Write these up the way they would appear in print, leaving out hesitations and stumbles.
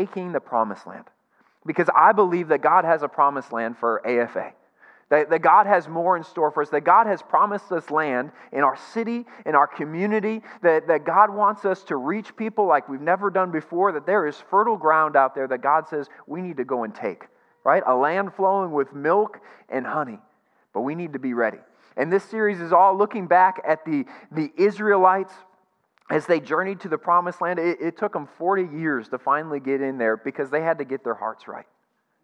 taking the promised land. Because I believe that God has a promised land for AFA. That God has more in store for us. That God has promised us land in our city, in our community. That God wants us to reach people like we've never done before. That there is fertile ground out there that God says we need to go and take. Right? A land flowing with milk and honey. But we need to be ready. And this series is all looking back at the Israelites as they journeyed to the promised land. It took them 40 years to finally get in there because they had to get their hearts right.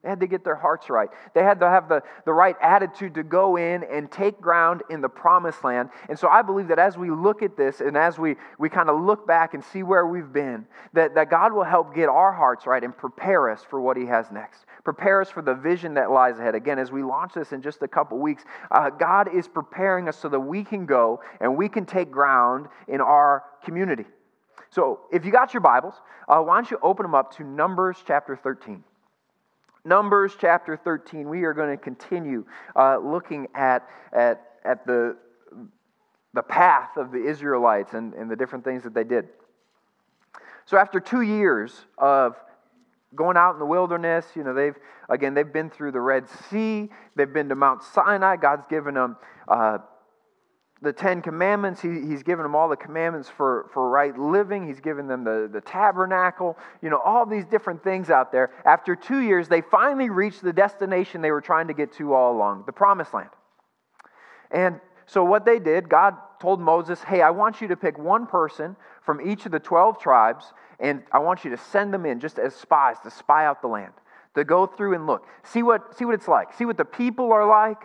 They had to get their hearts right. They had to have the right attitude to go in and take ground in the promised land. And so I believe that as we look at this and as we kind of look back and see where we've been, that God will help get our hearts right and prepare us for what He has next. Prepare us for the vision that lies ahead. Again, as we launch this in just a couple weeks, God is preparing us so that we can go and we can take ground in our community. So if you got your Bibles, why don't you open them up to Numbers chapter 13. Numbers chapter 13, we are going to continue looking at the path of the Israelites and the different things that they did. So after 2 years of going out in the wilderness, you know, they've been through the Red Sea, they've been to Mount Sinai, God's given them the Ten Commandments, He's given them all the commandments for right living. He's given them the tabernacle, you know, all these different things out there. After 2 years, they finally reached the destination they were trying to get to all along, the Promised Land. And so what they did, God told Moses, hey, I want you to pick one person from each of the 12 tribes, and I want you to send them in just as spies to spy out the land, to go through and look, see what it's like, see what the people are like,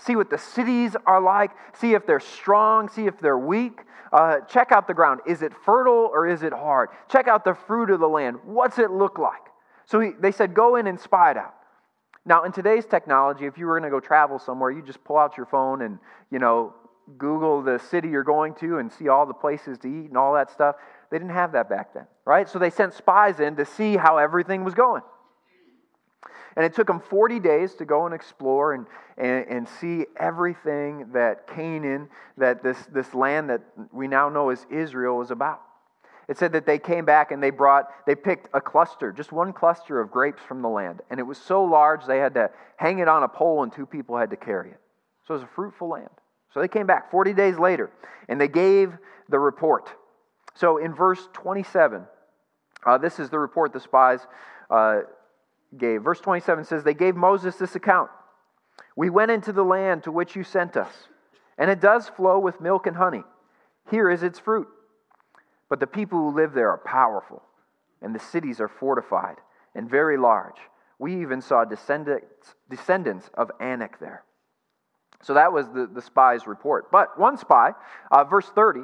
see what the cities are like, see if they're strong, see if they're weak. Check out the ground. Is it fertile or is it hard? Check out the fruit of the land. What's it look like? So they said, go in and spy it out. Now, in today's technology, if you were going to go travel somewhere, you just pull out your phone and, you know, Google the city you're going to and see all the places to eat and all that stuff. They didn't have that back then, right? So they sent spies in to see how everything was going. And it took them 40 days to go and explore and see everything that Canaan, that this land that we now know as Israel, was about. It said that they came back and they picked a cluster, just one cluster of grapes from the land. And it was so large they had to hang it on a pole and two people had to carry it. So it was a fruitful land. So they came back 40 days later and they gave the report. So in verse 27, this is the report the spies gave. Verse 27 says, they gave Moses this account. We went into the land to which you sent us, and it does flow with milk and honey. Here is its fruit. But the people who live there are powerful, and the cities are fortified and very large. We even saw descendants of Anak there. So that was the spy's report. But one spy, verse 30,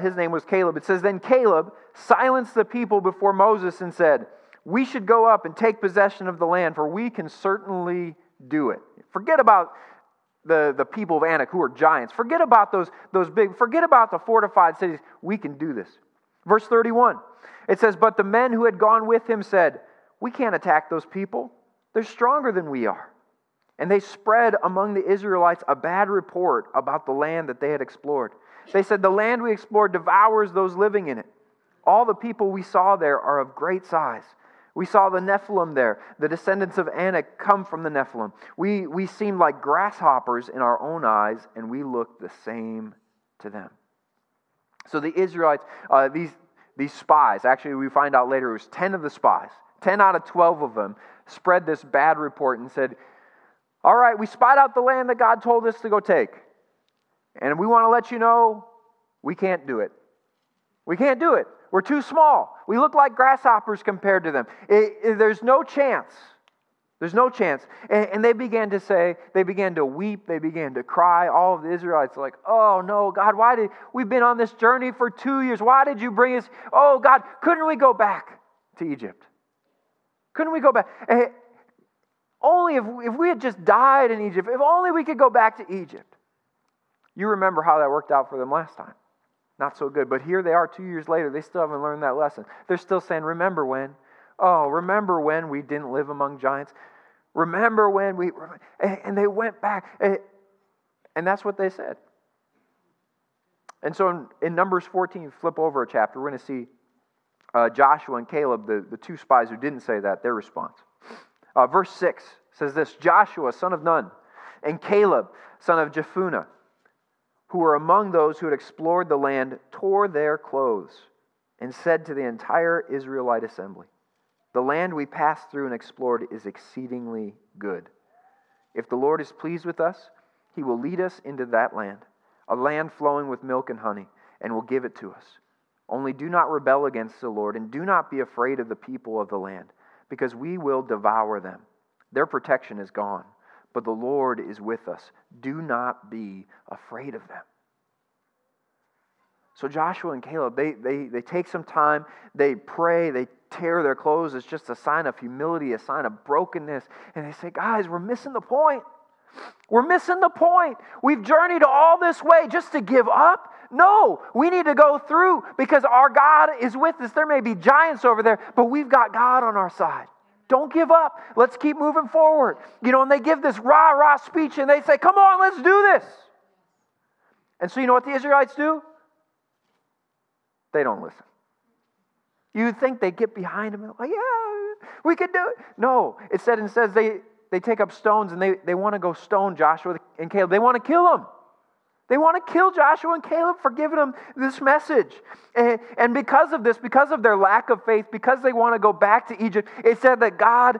his name was Caleb. It says, then Caleb silenced the people before Moses and said, we should go up and take possession of the land, for we can certainly do it. Forget about the people of Anak, who are giants. Forget about forget about the fortified cities. We can do this. Verse 31, it says, but the men who had gone with him said, we can't attack those people. They're stronger than we are. And they spread among the Israelites a bad report about the land that they had explored. They said, the land we explored devours those living in it. All the people we saw there are of great size. We saw the Nephilim there. The descendants of Anak come from the Nephilim. We seemed like grasshoppers in our own eyes, and we looked the same to them. So the Israelites, these spies, actually we find out later it was 10 of the spies, 10 out of 12 of them, spread this bad report and said, all right, we spied out the land that God told us to go take, and we want to let you know we can't do it. We can't do it. We're too small. We look like grasshoppers compared to them. There's no chance. There's no chance. And they began to say, they began to weep, they began to cry. All of the Israelites are like, oh no, God, why did we've been on this journey for 2 years? Why did you bring us? Oh God, couldn't we go back to Egypt? Couldn't we go back? Only if we had just died in Egypt, if only we could go back to Egypt. You remember how that worked out for them last time. Not so good. But here they are 2 years later. They still haven't learned that lesson. They're still saying, remember when? Oh, remember when we didn't live among giants? Remember when we... And they went back. And that's what they said. And so in Numbers 14, flip over a chapter. We're going to see Joshua and Caleb, the two spies who didn't say that, their response. Verse 6 says this, Joshua, son of Nun, and Caleb, son of Jephunneh, who were among those who had explored the land, tore their clothes and said to the entire Israelite assembly, the land we passed through and explored is exceedingly good. If the Lord is pleased with us, he will lead us into that land, a land flowing with milk and honey, and will give it to us. Only do not rebel against the Lord, and do not be afraid of the people of the land, because we will devour them. Their protection is gone, but the Lord is with us. Do not be afraid of them. So Joshua and Caleb, they take some time, they pray, they tear their clothes. It's just a sign of humility, a sign of brokenness. And they say, guys, we're missing the point. We're missing the point. We've journeyed all this way just to give up. No, we need to go through because our God is with us. There may be giants over there, but we've got God on our side. Don't give up. Let's keep moving forward. You know, and they give this rah-rah speech and they say, come on, let's do this. And so you know what the Israelites do? They don't listen. You'd think they'd get behind him and like, yeah, we could do it. No, it said and says they take up stones and they want to go stone Joshua and Caleb. They want to kill him. They want to kill Joshua and Caleb for giving them this message. And because of this, because of their lack of faith, because they want to go back to Egypt, it said that God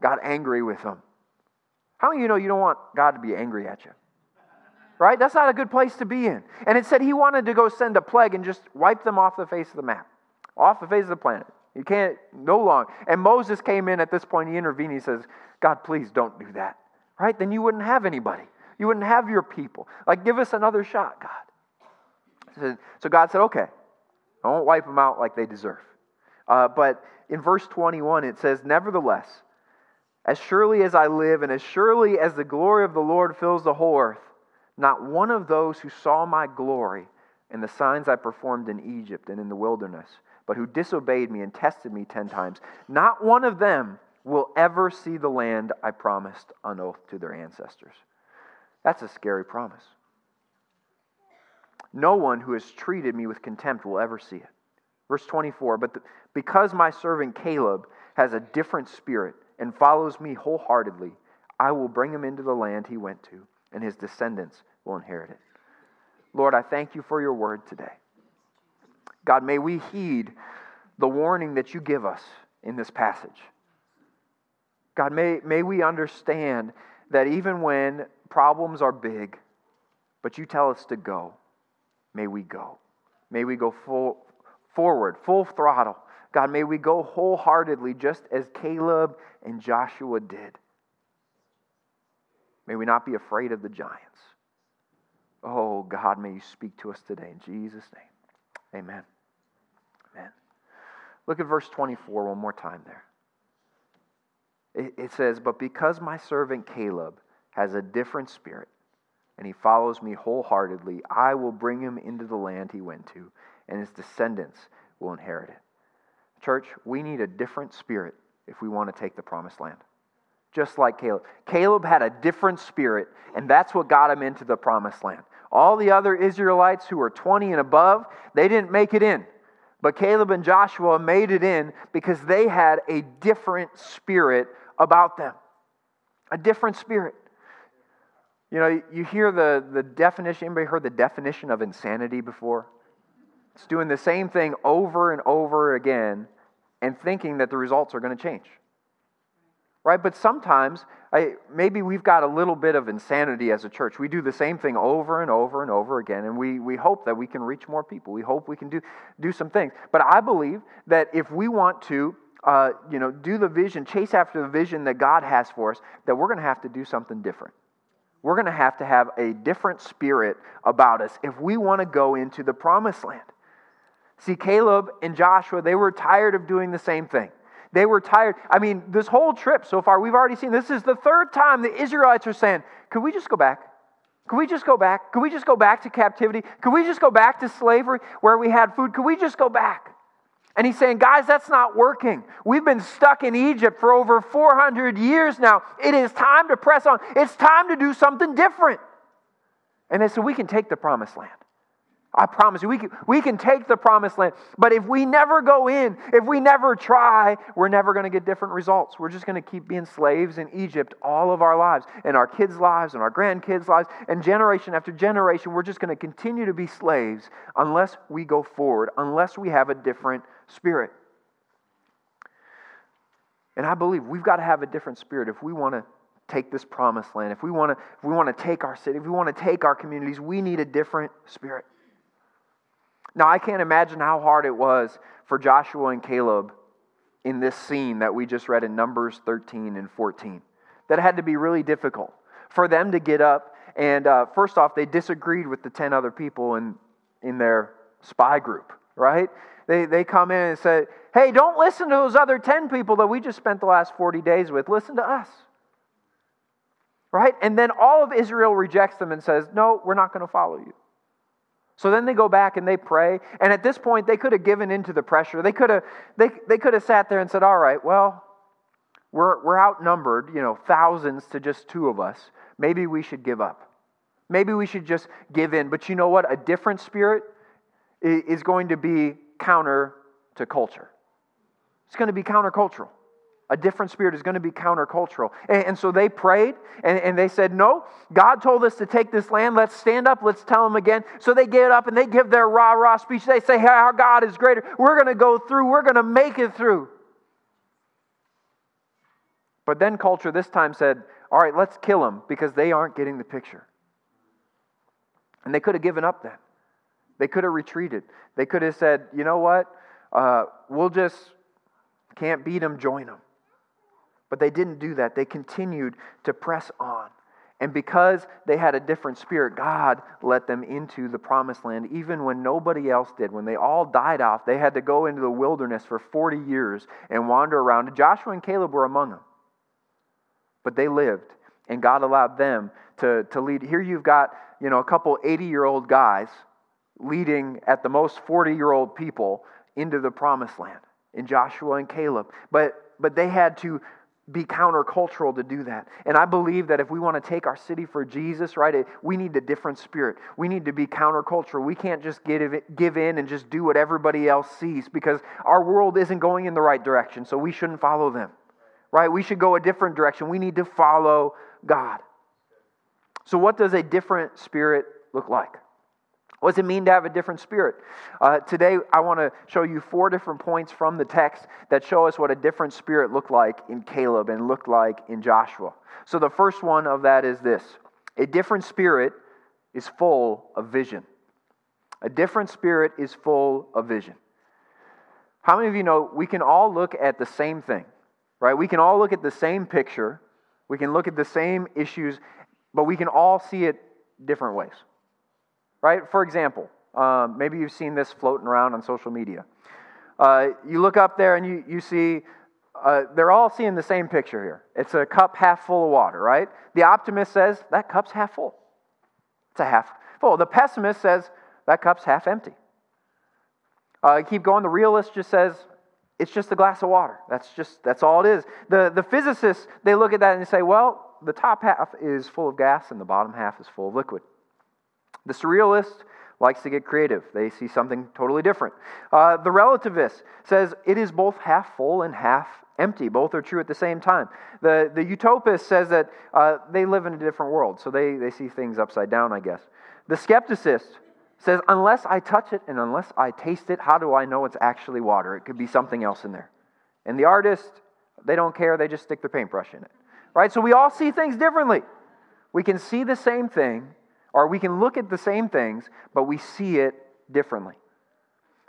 got angry with them. How many of you know you don't want God to be angry at you? Right? That's not a good place to be in. And it said he wanted to go send a plague and just wipe them off the face of the map. Off the face of the planet. You can't, no longer. And Moses came in at this point, he intervened, he says, God, please don't do that. Right? Then you wouldn't have anybody. You wouldn't have your people. Like, give us another shot, God. So God said, okay, I won't wipe them out like they deserve. But in verse 21, it says, nevertheless, as surely as I live and as surely as the glory of the Lord fills the whole earth, not one of those who saw my glory and the signs I performed in Egypt and in the wilderness, but who disobeyed me and tested me 10 times, not one of them will ever see the land I promised on oath to their ancestors. That's a scary promise. No one who has treated me with contempt will ever see it. Verse 24, but because my servant Caleb has a different spirit and follows me wholeheartedly, I will bring him into the land he went to, and his descendants will inherit it. Lord, I thank you for your word today. God, may we heed the warning that you give us in this passage. God, may we understand that even when problems are big, but you tell us to go, may we go. May we go full throttle. God, may we go wholeheartedly just as Caleb and Joshua did. May we not be afraid of the giants. Oh, God, may you speak to us today. In Jesus' name, amen. Amen. Look at verse 24 one more time there. It says, but because my servant Caleb has a different spirit, and he follows me wholeheartedly, I will bring him into the land he went to, and his descendants will inherit it. Church, we need a different spirit if we want to take the promised land. Just like Caleb. Caleb had a different spirit, and that's what got him into the promised land. All the other Israelites who were 20 and above, they didn't make it in. But Caleb and Joshua made it in because they had a different spirit about them. A different spirit. You know, you hear the definition. Anybody heard the definition of insanity before? It's doing the same thing over and over again and thinking that the results are going to change. Right? But sometimes, maybe we've got a little bit of insanity as a church. We do the same thing over and over and over again, and we hope that we can reach more people. We hope we can do some things. But I believe that if we want to do the vision, chase after the vision that God has for us, that we're going to have to do something different. We're going to have a different spirit about us if we want to go into the promised land. See, Caleb and Joshua, they were tired of doing the same thing. They were tired. I mean, this whole trip so far, we've already seen, this is the third time the Israelites are saying, could we just go back? Could we just go back? Could we just go back to captivity? Could we just go back to slavery where we had food? Could we just go back? And he's saying, guys, that's not working. We've been stuck in Egypt for over 400 years now. It is time to press on. It's time to do something different. And they said, we can take the promised land. I promise you, we can take the promised land. But if we never go in, if we never try, we're never going to get different results. We're just going to keep being slaves in Egypt all of our lives, and our kids' lives, and our grandkids' lives, and generation after generation, we're just going to continue to be slaves unless we go forward, unless we have a different spirit. And I believe we've got to have a different spirit if we want to take this promised land, if we want to take our city, if we want to take our communities, we need a different spirit. Now, I can't imagine how hard it was for Joshua and Caleb in this scene that we just read in Numbers 13 and 14. That had to be really difficult for them to get up. And first off, they disagreed with the 10 other people in their spy group, right? They come in and say, hey, don't listen to those other 10 people that we just spent the last 40 days with. Listen to us, right? And then all of Israel rejects them and says, no, we're not going to follow you. So then they go back and they pray, and at this point they could have given in to the pressure. They could have sat there and said, "All right, well, we're outnumbered, thousands to just two of us. Maybe we should give up. Maybe we should just give in." But you know what? A different spirit is going to be counter to culture. It's going to be countercultural. A different spirit is going to be countercultural. And so they prayed, and they said, no, God told us to take this land. Let's stand up. Let's tell him again. So they get up, and they give their rah-rah speech. They say, hey, our God is greater. We're going to go through. We're going to make it through. But then culture this time said, all right, let's kill them, because they aren't getting the picture. And they could have given up then. They could have retreated. They could have said, you know what? We'll just can't beat them, join them. But they didn't do that. They continued to press on. And because they had a different spirit, God let them into the promised land, even when nobody else did. When they all died off, they had to go into the wilderness for 40 years and wander around. Joshua and Caleb were among them. But they lived, and God allowed them to lead. Here you've got, a couple 80-year-old guys leading at the most 40-year-old people into the promised land in Joshua and Caleb. But they had to be countercultural to do that. And I believe that if we want to take our city for Jesus, right, we need a different spirit. We need to be countercultural. We can't just give in and just do what everybody else sees, because our world isn't going in the right direction, so we shouldn't follow them, right? We should go a different direction. We need to follow God. So what does a different spirit look like? What does it mean to have a different spirit? Today, I want to show you 4 different points from the text that show us what a different spirit looked like in Caleb and looked like in Joshua. So the first one of that is this. A different spirit is full of vision. A different spirit is full of vision. How many of you know we can all look at the same thing, right? We can all look at the same picture. We can look at the same issues, but we can all see it different ways. Right? For example, maybe you've seen this floating around on social media. You look up there and you see, they're all seeing the same picture here. It's a cup half full of water, right? The optimist says, that cup's half full. It's a half full. The pessimist says, that cup's half empty. Keep going, the realist just says, it's just a glass of water. That's all it is. The physicists, they look at that and they say, well, the top half is full of gas and the bottom half is full of liquid. The surrealist likes to get creative. They see something totally different. The relativist says it is both half full and half empty. Both are true at the same time. The utopist says that they live in a different world, so they see things upside down, I guess. The skepticist says, unless I touch it and unless I taste it, how do I know it's actually water? It could be something else in there. And the artist, they don't care. They just stick their paintbrush in it. Right? So we all see things differently. We can see the same thing, or we can look at the same things, but we see it differently.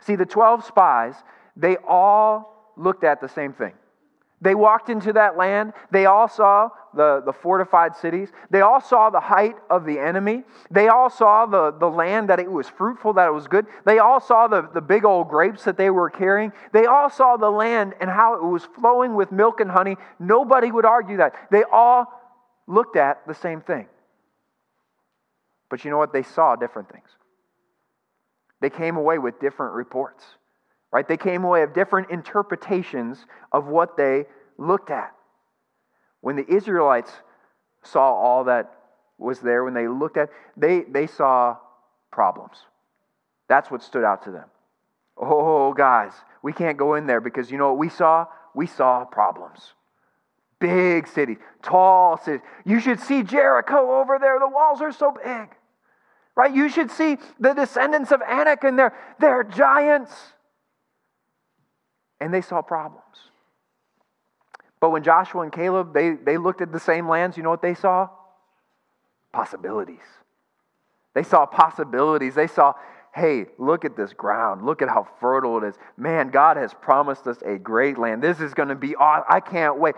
See, the 12 spies, they all looked at the same thing. They walked into that land. They all saw the fortified cities. They all saw the height of the enemy. They all saw the land, that it was fruitful, that it was good. They all saw the big old grapes that they were carrying. They all saw the land and how it was flowing with milk and honey. Nobody would argue that. They all looked at the same thing. But you know what? They saw different things. They came away with different reports, right? They came away with different interpretations of what they looked at. When the Israelites saw all that was there, when they looked at, they saw problems. That's what stood out to them. Oh, guys, we can't go in there because you know what we saw? We saw problems. Big cities, tall cities. You should see Jericho over there. The walls are so big, right? You should see the descendants of Anak and they're giants. And they saw problems. But when Joshua and Caleb, they looked at the same lands, you know what they saw? Possibilities. They saw possibilities. They saw, hey, look at this ground. Look at how fertile it is. Man, God has promised us a great land. This is going to be awesome. I can't wait.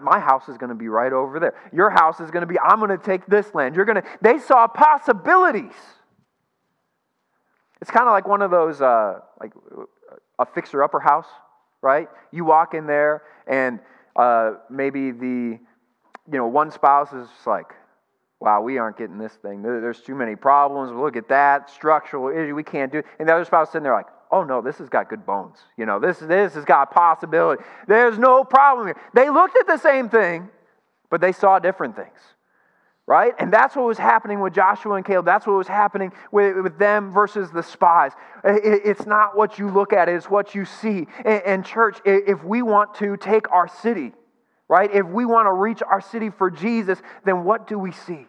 My house is going to be right over there. Your house is going to be, I'm going to take this land. They saw possibilities. It's kind of like one of those, like a fixer-upper house, right? You walk in there and maybe one spouse is just like, wow, we aren't getting this thing. There's too many problems. Look at that. Structural issue. We can't do it. And the other spouse sitting there like, oh no, this has got good bones. This has got possibility. There's no problem here. They looked at the same thing, but they saw different things, right? And that's what was happening with Joshua and Caleb. That's what was happening with them versus the spies. It's not what you look at. It's what you see. And church, if we want to take our city, right? If we want to reach our city for Jesus, then what do we see?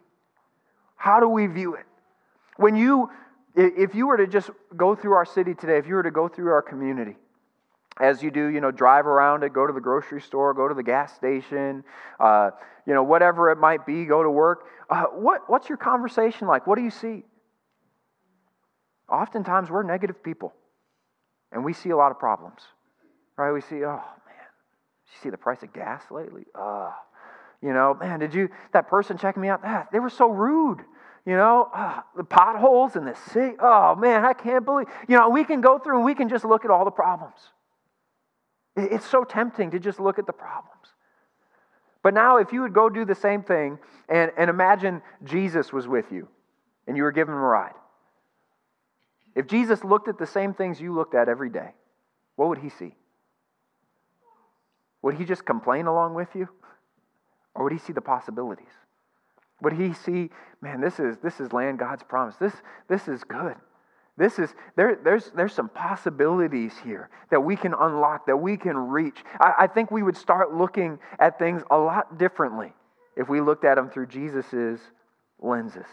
How do we view it? If you were to just go through our city today, if you were to go through our community, as you do, drive around it, go to the grocery store, go to the gas station, whatever it might be, go to work. What's your conversation like? What do you see? Oftentimes we're negative people, and we see a lot of problems, right? We see, oh, you see the price of gas lately? Man, that person checking me out? They were so rude. The potholes in the city. Oh, man, I can't believe. We can go through and we can just look at all the problems. It's so tempting to just look at the problems. But now if you would go do the same thing and imagine Jesus was with you and you were giving him a ride. If Jesus looked at the same things you looked at every day, what would he see? Would he just complain along with you? Or would he see the possibilities? Would he see, man, this is land God's promised. This is good. There's some possibilities here that we can unlock, that we can reach. I think we would start looking at things a lot differently if we looked at them through Jesus' lenses.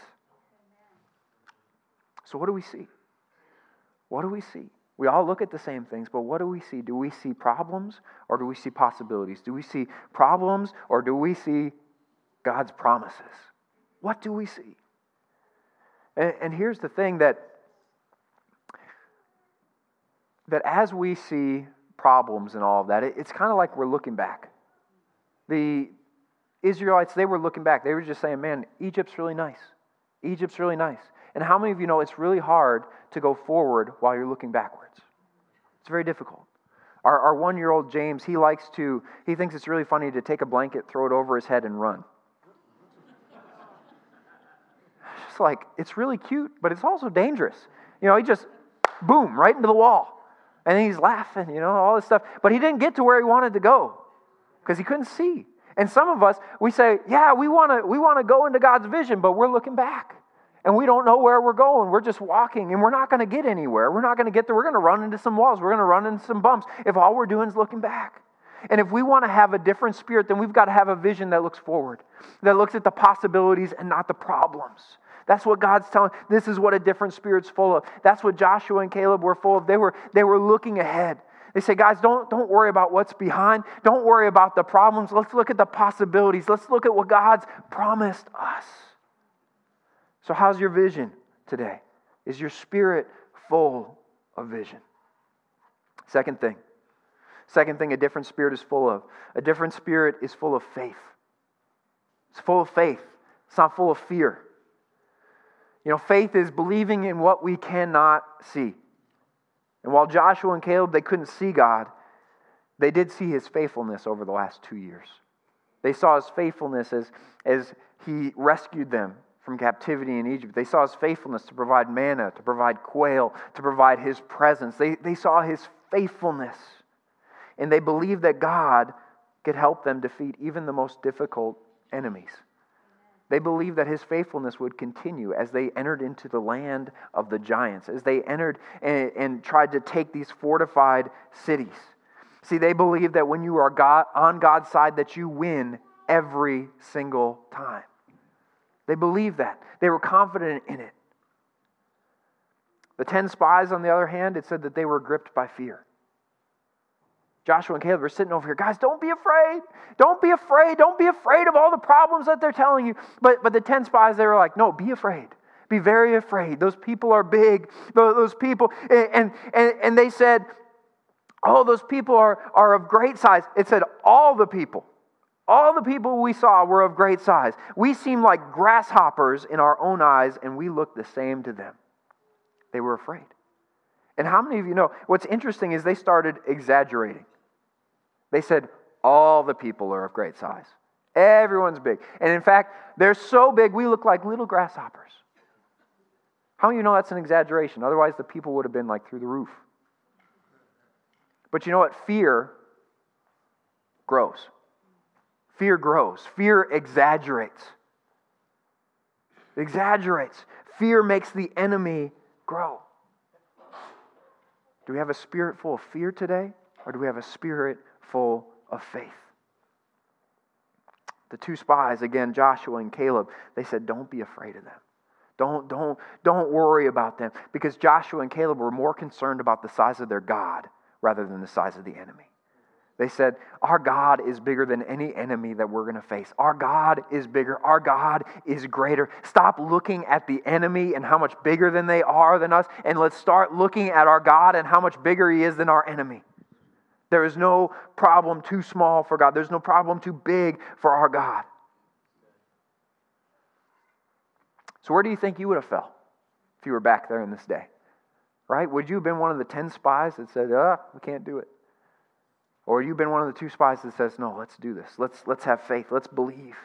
So what do we see? What do we see? We all look at the same things, but what do we see? Do we see problems or do we see possibilities? Do we see problems or do we see God's promises? What do we see? And here's the thing that as we see problems and all of that, it's kind of like we're looking back. The Israelites, they were looking back. They were just saying, man, Egypt's really nice. Egypt's really nice. And how many of you know it's really hard to go forward while you're looking backwards? It's very difficult. Our one-year-old James, he thinks it's really funny to take a blanket, throw it over his head, and run. It's just like, it's really cute, but it's also dangerous. He just, boom, right into the wall. And he's laughing, all this stuff. But he didn't get to where he wanted to go because he couldn't see. And some of us, we say, yeah, we want to go into God's vision, but we're looking back. And we don't know where we're going. We're just walking, and we're not going to get anywhere. We're not going to get there. We're going to run into some walls. We're going to run into some bumps if all we're doing is looking back. And if we want to have a different spirit, then we've got to have a vision that looks forward, that looks at the possibilities and not the problems. That's what God's telling. This is what a different spirit's full of. That's what Joshua and Caleb were full of. They were looking ahead. They say, guys, don't worry about what's behind. Don't worry about the problems. Let's look at the possibilities. Let's look at what God's promised us. So how's your vision today? Is your spirit full of vision? Second thing a different spirit is full of. A different spirit is full of faith. It's full of faith. It's not full of fear. Faith is believing in what we cannot see. And while Joshua and Caleb, they couldn't see God, they did see his faithfulness over the last 2 years. They saw his faithfulness as he rescued them from captivity in Egypt. They saw his faithfulness to provide manna, to provide quail, to provide his presence. They saw his faithfulness. And they believed that God could help them defeat even the most difficult enemies. They believed that his faithfulness would continue as they entered into the land of the giants, as they entered and tried to take these fortified cities. See, they believed that when you are on God's side, that you win every single time. They believed that. They were confident in it. The 10 spies, on the other hand, it said that they were gripped by fear. Joshua and Caleb were sitting over here. Guys, don't be afraid. Don't be afraid. Don't be afraid of all the problems that they're telling you. But the 10 spies, they were like, no, be afraid. Be very afraid. Those people are big. Those people. And they said, oh, those people are of great size. It said all the people. All the people we saw were of great size. We seemed like grasshoppers in our own eyes, and we looked the same to them. They were afraid. And how many of you know, what's interesting is they started exaggerating. They said, all the people are of great size. Everyone's big. And in fact, they're so big, we look like little grasshoppers. How many of you know that's an exaggeration? Otherwise, the people would have been like through the roof. But you know what? Fear grows. Fear grows. Fear exaggerates. It exaggerates. Fear makes the enemy grow. Do we have a spirit full of fear today, or do we have a spirit full of faith? The two spies, again, Joshua and Caleb, they said, don't be afraid of them. Don't worry about them, because Joshua and Caleb were more concerned about the size of their God rather than the size of the enemy. They said, our God is bigger than any enemy that we're going to face. Our God is bigger. Our God is greater. Stop looking at the enemy and how much bigger than they are than us, and let's start looking at our God and how much bigger He is than our enemy. There is no problem too small for God. There's no problem too big for our God. So where do you think you would have fell if you were back there in this day? Right? Would you have been one of the 10 spies that said, we can't do it? Or you've been one of the two spies that says, no, let's do this. Let's have faith. Let's believe.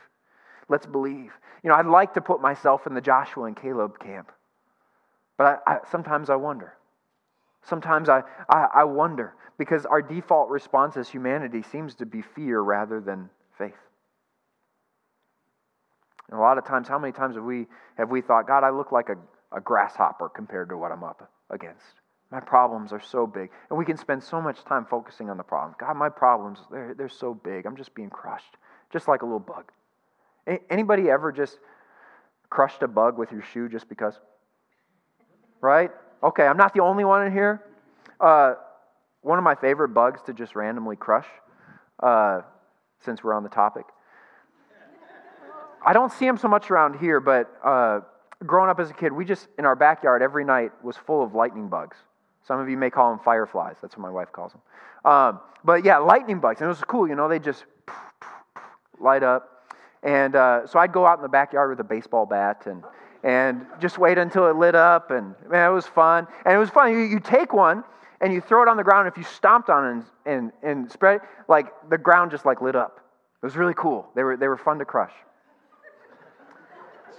Let's believe. You know, I'd like to put myself in the Joshua and Caleb camp. But I sometimes I wonder. Sometimes I wonder. Because our default response as humanity seems to be fear rather than faith. And a lot of times, how many times have we thought, God, I look like a grasshopper compared to what I'm up against. My problems are so big. And we can spend so much time focusing on the problem. God, my problems, they're so big. I'm just being crushed, just like a little bug. Anybody ever just crushed a bug with your shoe just because? Right? Okay, I'm not the only one in here. One of my favorite bugs to just randomly crush, since we're on the topic. I don't see them so much around here, but growing up as a kid, we just, in our backyard every night was full of lightning bugs. Some of you may call them fireflies. That's what my wife calls them. But yeah, lightning bugs. And it was cool, you know, they just light up. And so I'd go out in the backyard with a baseball bat and just wait until it lit up. And man, it was fun. And it was fun. You take one and you throw it on the ground. And if you stomped on it and spread it, like the ground just like lit up. It was really cool. They were fun to crush.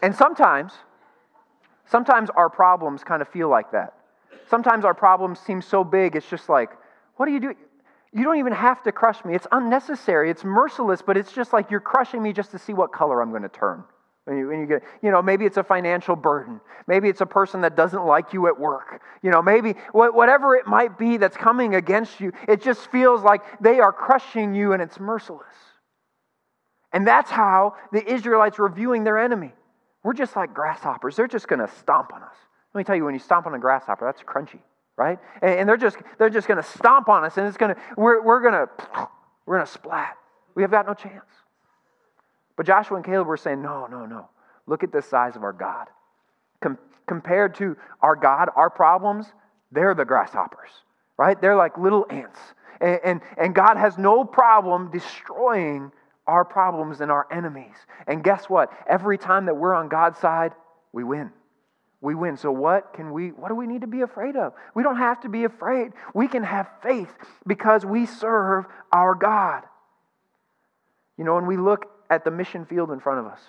And sometimes our problems kind of feel like that. Sometimes our problems seem so big, it's just like, what do you do? You don't even have to crush me. It's unnecessary. It's merciless, but it's just like you're crushing me just to see what color I'm going to turn. When you get, you know, maybe it's a financial burden. Maybe it's a person that doesn't like you at work. You know, maybe whatever it might be that's coming against you, it just feels like they are crushing you and it's merciless. And that's how the Israelites were viewing their enemy. We're just like grasshoppers. They're just going to stomp on us. Let me tell you, when you stomp on a grasshopper, that's crunchy, right? And they're just going to stomp on us, and it's going to we're going to splat. We have got no chance. But Joshua and Caleb were saying, no. Look at the size of our God. Compared to our God, our problems, they're the grasshoppers, right? They're like little ants, and God has no problem destroying our problems and our enemies. And guess what? Every time that we're on God's side, we win. We win. So what do we need to be afraid of? We don't have to be afraid. We can have faith because we serve our God. You know, when we look at the mission field in front of us,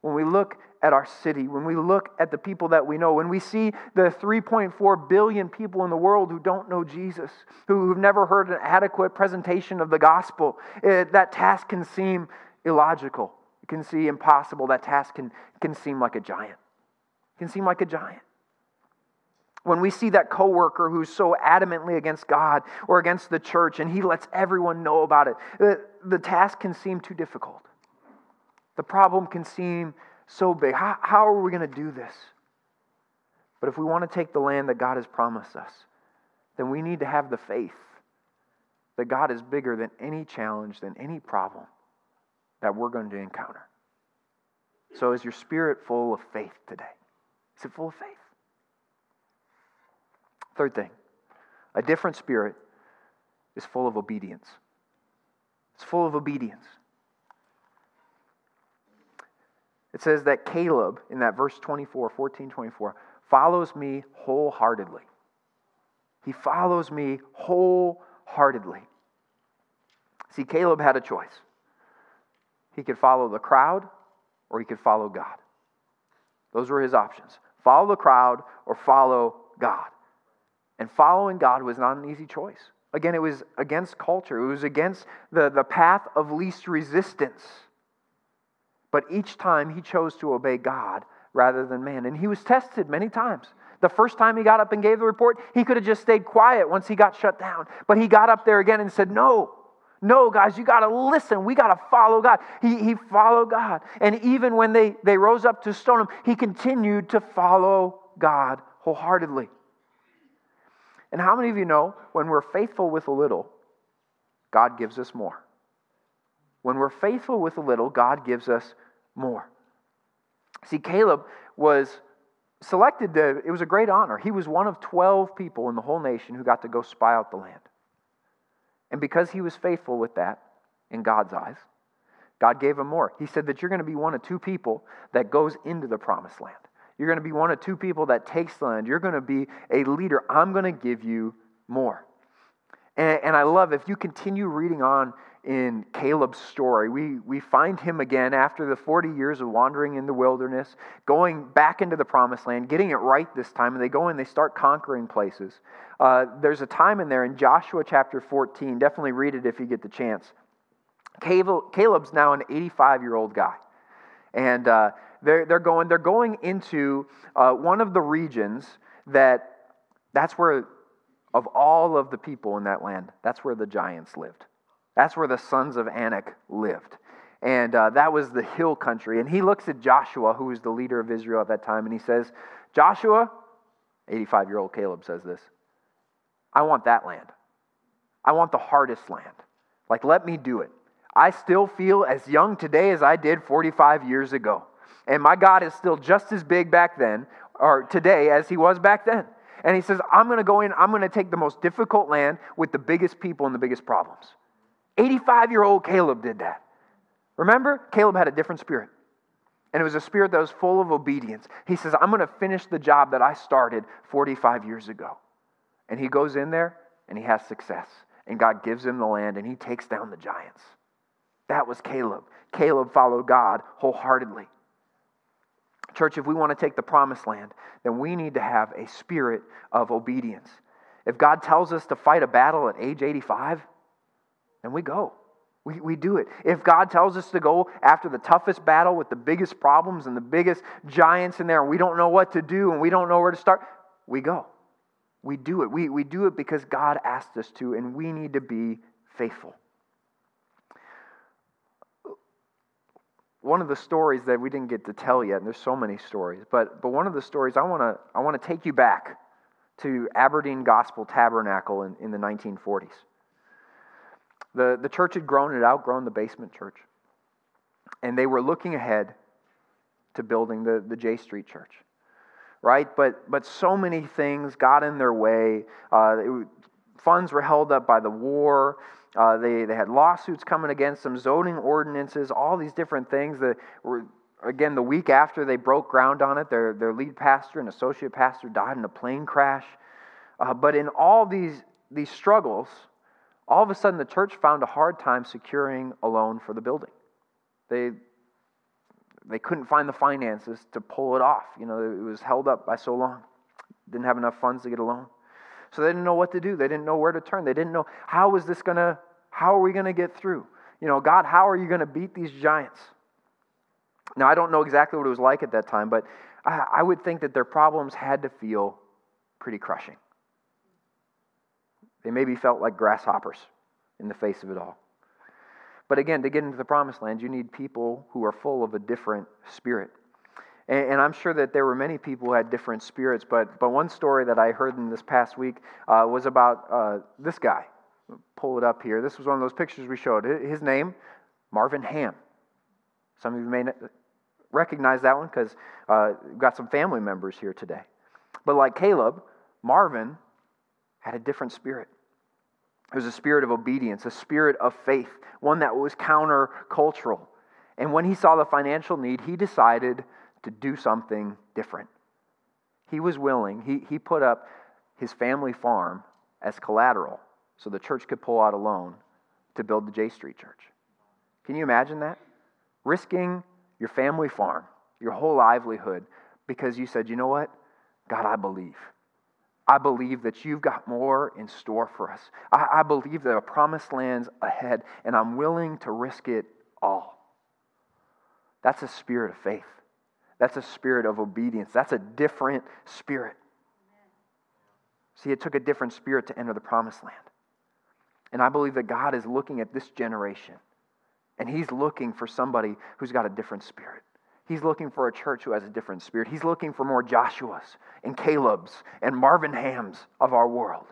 when we look at our city, when we look at the people that we know, when we see the 3.4 billion people in the world who don't know Jesus, who've never heard an adequate presentation of the gospel, that task can seem illogical. can seem impossible. That task can seem like a giant. It can seem like a giant. When we see that coworker who's so adamantly against God or against the church and he lets everyone know about it, the task can seem too difficult. The problem can seem so big. How are we going to do this? But if we want to take the land that God has promised us, then we need to have the faith that God is bigger than any challenge, than any problem that we're going to encounter. So is your spirit full of faith today? Is it full of faith? Third thing, a different spirit is full of obedience. It's full of obedience. It says that Caleb, in that verse 24, follows me wholeheartedly. He follows me wholeheartedly. See, Caleb had a choice. He could follow the crowd or he could follow God. Those were his options. Follow the crowd or follow God. And following God was not an easy choice. Again, it was against culture. It was against the path of least resistance. But each time he chose to obey God rather than man. And he was tested many times. The first time he got up and gave the report, he could have just stayed quiet once he got shut down. But he got up there again and said, No, guys, you got to listen. We got to follow God. He followed God. And even when they rose up to stone him, he continued to follow God wholeheartedly. And how many of you know, when we're faithful with a little, God gives us more? When we're faithful with a little, God gives us more. See, Caleb was selected to, it was a great honor. He was one of 12 people in the whole nation who got to go spy out the land. And because he was faithful with that, in God's eyes, God gave him more. He said that you're going to be one of two people that goes into the promised land. You're going to be one of two people that takes the land. You're going to be a leader. I'm going to give you more. And I love, if you continue reading on in Caleb's story, we find him again after the 40 years of wandering in the wilderness, going back into the promised land, getting it right this time, and they go in, they start conquering places. There's a time in there in Joshua chapter 14, definitely read it if you get the chance. Caleb's now an 85-year-old guy. And They're going into one of the regions that's where, of all of the people in that land, that's where the giants lived. That's where the sons of Anak lived. And that was the hill country. And he looks at Joshua, who was the leader of Israel at that time, and he says, Joshua, 85-year-old Caleb says this, I want that land. I want the hardest land. Like, let me do it. I still feel as young today as I did 45 years ago. And my God is still just as big back then, or today, as he was back then. And he says, I'm going to go in, I'm going to take the most difficult land with the biggest people and the biggest problems. 85-year-old Caleb did that. Remember, Caleb had a different spirit. And it was a spirit that was full of obedience. He says, I'm going to finish the job that I started 45 years ago. And he goes in there, and he has success. And God gives him the land, and he takes down the giants. That was Caleb. Caleb followed God wholeheartedly. Church, if we want to take the promised land, then we need to have a spirit of obedience. If God tells us to fight a battle at age 85, then we go. We do it. If God tells us to go after the toughest battle with the biggest problems and the biggest giants in there, and we don't know what to do and we don't know where to start, we go. We do it. We do it because God asked us to, and we need to be faithful. One of the stories that we didn't get to tell yet, and there's so many stories, but one of the stories, I want to take you back to Aberdeen Gospel Tabernacle in the 1940s. The church had outgrown the basement church, and they were looking ahead to building the J Street church, right? But so many things got in their way. Funds were held up by the war. They had lawsuits coming against them, zoning ordinances, all these different things that were, again, the week after they broke ground on it, their lead pastor and associate pastor died in a plane crash. But in all these struggles, all of a sudden the church found a hard time securing a loan for the building. They couldn't find the finances to pull it off. You know, it was held up by so long. Didn't have enough funds to get a loan. So they didn't know what to do. They didn't know where to turn. They didn't know, how are we going to get through? You know, God, how are you going to beat these giants? Now, I don't know exactly what it was like at that time, but I would think that their problems had to feel pretty crushing. They maybe felt like grasshoppers in the face of it all. But again, to get into the promised land, you need people who are full of a different spirit. And I'm sure that there were many people who had different spirits, but one story that I heard in this past week was about this guy. Pull it up here. This was one of those pictures we showed. His name, Marvin Ham. Some of you may recognize that one because we've got some family members here today. But like Caleb, Marvin had a different spirit. It was a spirit of obedience, a spirit of faith, one that was countercultural. And when he saw the financial need, he decided to do something different. He was willing. He put up his family farm as collateral so the church could pull out a loan to build the J Street church. Can you imagine that? Risking your family farm, your whole livelihood, because you said, you know what? God, I believe. I believe that you've got more in store for us. I believe that a promised land's ahead, and I'm willing to risk it all. That's a spirit of faith. That's a spirit of obedience. That's a different spirit. See, it took a different spirit to enter the promised land. And I believe that God is looking at this generation, and He's looking for somebody who's got a different spirit. He's looking for a church who has a different spirit. He's looking for more Joshuas and Calebs and Marvin Hams of our world.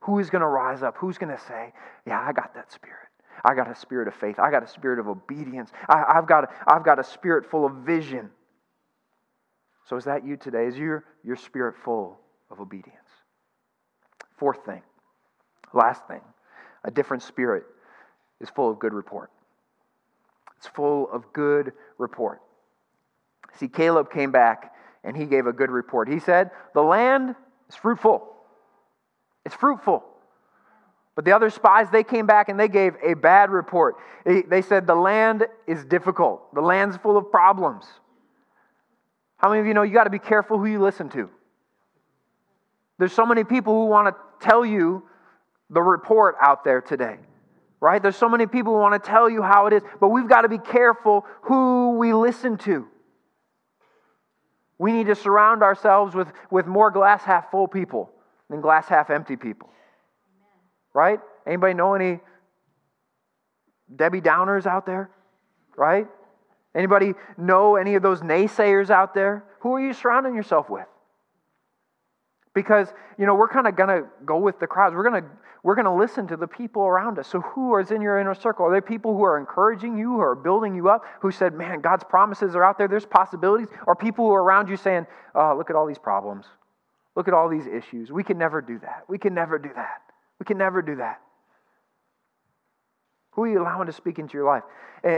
Who is going to rise up? Who's going to say, yeah, I got that spirit. I got a spirit of faith. I got a spirit of obedience. I've got a spirit full of vision. So is that you today? Is your spirit full of obedience? Fourth thing, last thing, a different spirit is full of good report. It's full of good report. See, Caleb came back and he gave a good report. He said, the land is fruitful. It's fruitful. But the other spies, they came back and they gave a bad report. They said, the land is difficult. The land's full of problems. How many of you know you got to be careful who you listen to? There's so many people who want to tell you the report out there today, right? There's so many people who want to tell you how it is, but we've got to be careful who we listen to. We need to surround ourselves with more glass half full people than glass half empty people, right? Anybody know any Debbie Downers out there, right? Anybody know any of those naysayers out there? Who are you surrounding yourself with? Because, you know, we're kind of going to go with the crowds. We're going to listen to the people around us. So who is in your inner circle? Are there people who are encouraging you, who are building you up, who said, man, God's promises are out there, there's possibilities? Or people who are around you saying, oh, look at all these problems. Look at all these issues. We can never do that. We can never do that. We can never do that. Who are you allowing to speak into your life?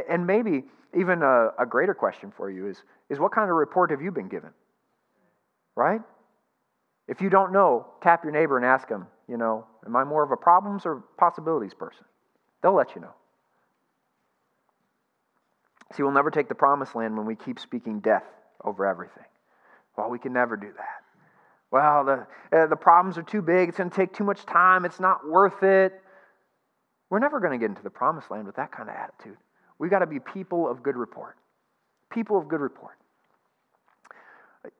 And maybe even a greater question for you is what kind of report have you been given? Right? If you don't know, tap your neighbor and ask him, you know, am I more of a problems or possibilities person? They'll let you know. See, we'll never take the promised land when we keep speaking death over everything. Well, we can never do that. Well, the problems are too big. It's going to take too much time. It's not worth it. We're never going to get into the promised land with that kind of attitude. We've got to be people of good report. People of good report.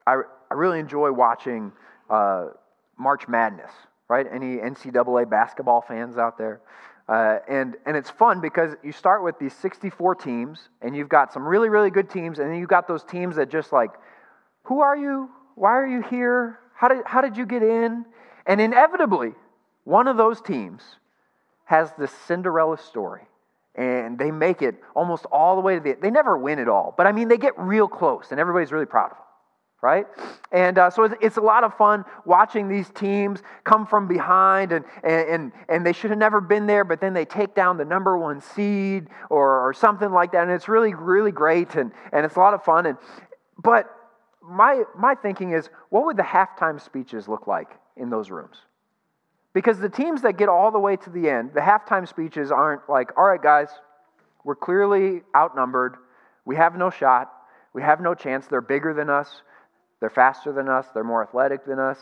I really enjoy watching March Madness, right? Any NCAA basketball fans out there? And it's fun because you start with these 64 teams, and you've got some really, really good teams, and then you've got those teams that just like, who are you? Why are you here? How did you get in? And inevitably, one of those teams has this Cinderella story, and they make it almost all the way to the end. They never win it all, but I mean, they get real close, and everybody's really proud of them. Right? And so it's a lot of fun watching these teams come from behind, and they should have never been there, but then they take down the number one seed or something like that, and it's really, really great, and it's a lot of fun. But my thinking is, what would the halftime speeches look like in those rooms? Because the teams that get all the way to the end, the halftime speeches aren't like, all right, guys, we're clearly outnumbered, we have no shot, we have no chance, they're bigger than us, they're faster than us. They're more athletic than us.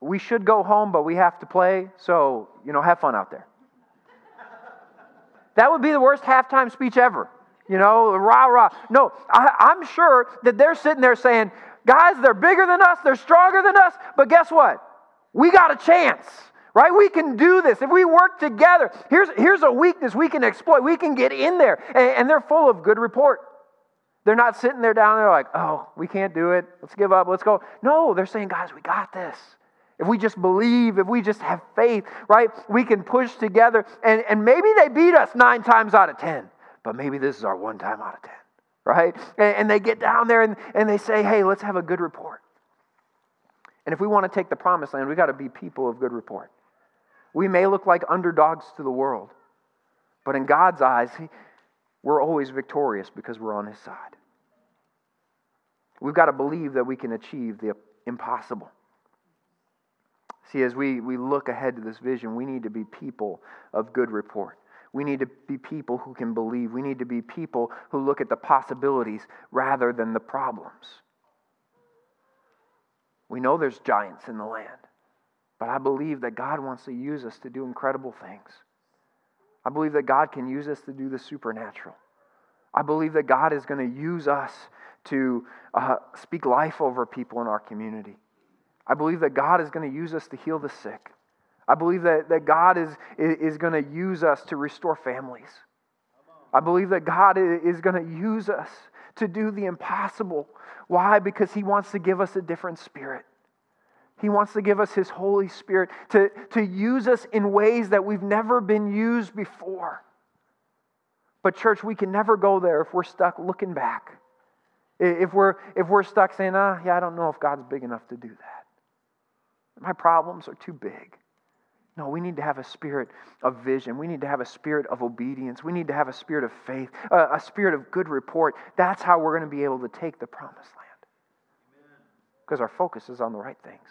We should go home, but we have to play. So, you know, have fun out there. That would be the worst halftime speech ever. you know, rah, rah. No, I'm sure that they're sitting there saying, guys, they're bigger than us, they're stronger than us, but guess what? We got a chance, right? We can do this. If we work together, here's a weakness we can exploit. We can get in there, and they're full of good report. They're not sitting there down there like, oh, we can't do it. Let's give up. Let's go. No, they're saying, guys, we got this. If we just believe, if we just have faith, right, we can push together. And maybe they beat us 9 times out of 10, but maybe this is our 1 time out of 10, right? And they get down there and they say, hey, let's have a good report. And if we want to take the promised land, we got to be people of good report. We may look like underdogs to the world, but in God's eyes, we're always victorious because we're on His side. We've got to believe that we can achieve the impossible. See, as we look ahead to this vision, we need to be people of good report. We need to be people who can believe. We need to be people who look at the possibilities rather than the problems. We know there's giants in the land, but I believe that God wants to use us to do incredible things. I believe that God can use us to do the supernatural. I believe that God is going to use us to speak life over people in our community. I believe that God is going to use us to heal the sick. I believe that God is going to use us to restore families. I believe that God is going to use us to do the impossible. Why? Because He wants to give us a different spirit. He wants to give us His Holy Spirit to use us in ways that we've never been used before. But church, we can never go there if we're stuck looking back. If we're stuck saying, I don't know if God's big enough to do that. My problems are too big. No, we need to have a spirit of vision. We need to have a spirit of obedience. We need to have a spirit of faith, a spirit of good report. That's how we're going to be able to take the promised land. Amen. Because our focus is on the right things.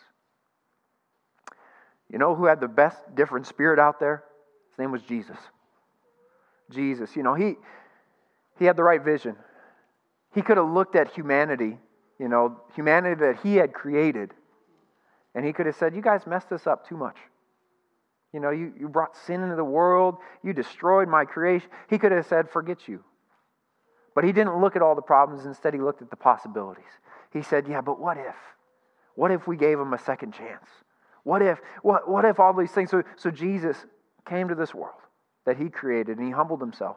You know who had the best different spirit out there? His name was Jesus. Jesus, you know, he had the right vision. He could have looked at humanity, you know, humanity that He had created, and He could have said, you guys messed this up too much. You know, you brought sin into the world, you destroyed my creation. He could have said, forget you. But He didn't look at all the problems. Instead, He looked at the possibilities. He said, yeah, but what if? What if we gave Him a second chance? What if all these things? So Jesus came to this world that He created, and He humbled Himself.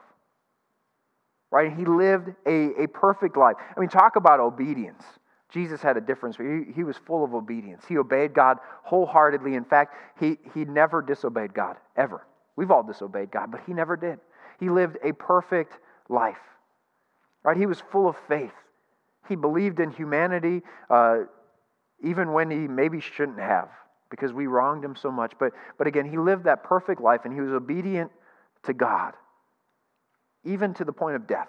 Right? He lived a perfect life. I mean, talk about obedience. Jesus had a difference. He was full of obedience. He obeyed God wholeheartedly. In fact, he never disobeyed God, ever. We've all disobeyed God, but He never did. He lived a perfect life. Right? He was full of faith. He believed in humanity, even when He maybe shouldn't have, because we wronged Him so much. But again, He lived that perfect life, and He was obedient to God, even to the point of death,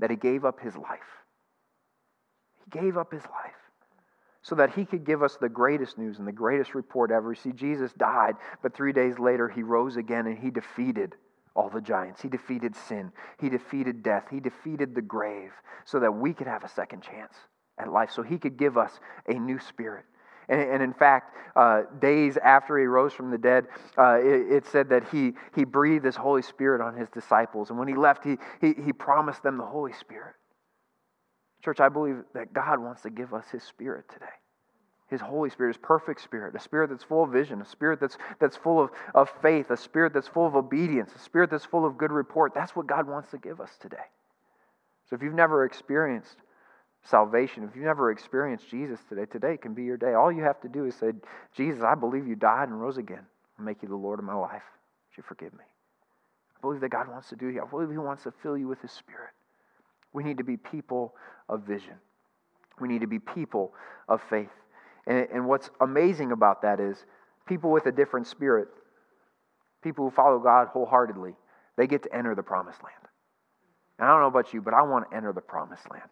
that He gave up His life. He gave up His life so that He could give us the greatest news and the greatest report ever. See, Jesus died, but 3 days later He rose again, and He defeated all the giants. He defeated sin. He defeated death. He defeated the grave so that we could have a second chance at life, so He could give us a new spirit. And in fact, days after He rose from the dead, it said that he breathed His Holy Spirit on His disciples. And when He left, he promised them the Holy Spirit. Church, I believe that God wants to give us His Spirit today. His Holy Spirit, His perfect Spirit, a Spirit that's full of vision, a Spirit that's full of faith, a Spirit that's full of obedience, a Spirit that's full of good report. That's what God wants to give us today. So if you've never experienced salvation, if you've never experienced Jesus today can be your day. All you have to do is say, Jesus, I believe you died and rose again. I'll make you the Lord of my life. Would you forgive me? I believe that God wants to do that. I believe He wants to fill you with His Spirit. We need to be people of vision. We need to be people of faith. And what's amazing about that is people with a different spirit, people who follow God wholeheartedly, they get to enter the promised land. And I don't know about you, but I want to enter the promised land.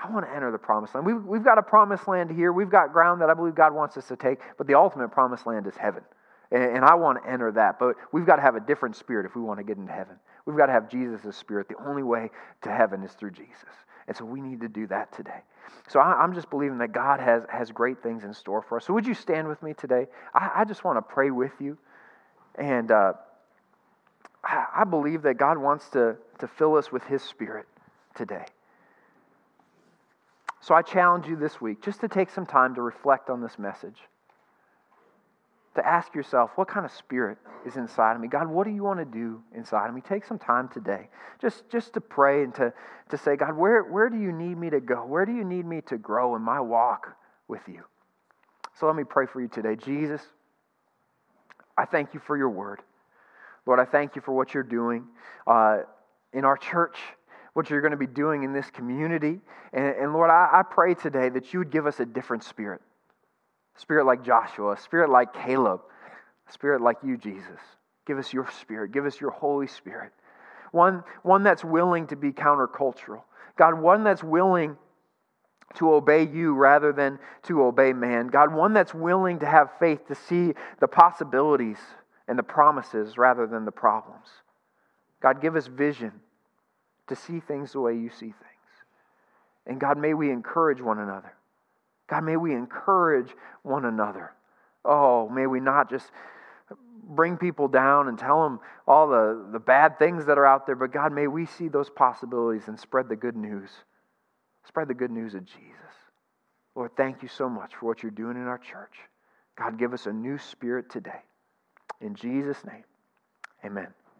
I want to enter the promised land. We've got a promised land here. We've got ground that I believe God wants us to take, but the ultimate promised land is heaven. And I want to enter that, but we've got to have a different spirit if we want to get into heaven. We've got to have Jesus' Spirit. The only way to heaven is through Jesus. And so we need to do that today. So I'm just believing that God has great things in store for us. So would you stand with me today? I just want to pray with you. And I believe that God wants to fill us with His Spirit today. So I challenge you this week just to take some time to reflect on this message. To ask yourself, what kind of spirit is inside of me? God, what do you want to do inside of me? Take some time today just to pray and to say, God, where do you need me to go? Where do you need me to grow in my walk with you? So let me pray for you today. Jesus, I thank you for your word. Lord, I thank you for what you're doing in our church, what you're going to be doing in this community. And Lord, I pray today that you would give us a different spirit. A spirit like Joshua, a spirit like Caleb, a spirit like you, Jesus. Give us your Spirit. Give us your Holy Spirit. One that's willing to be countercultural. God, one that's willing to obey you rather than to obey man. God, one that's willing to have faith to see the possibilities and the promises rather than the problems. God, give us vision to see things the way you see things. And God, may we encourage one another. God, may we encourage one another. Oh, may we not just bring people down and tell them all the bad things that are out there, but God, may we see those possibilities and spread the good news. Spread the good news of Jesus. Lord, thank you so much for what you're doing in our church. God, give us a new spirit today. In Jesus' name, amen.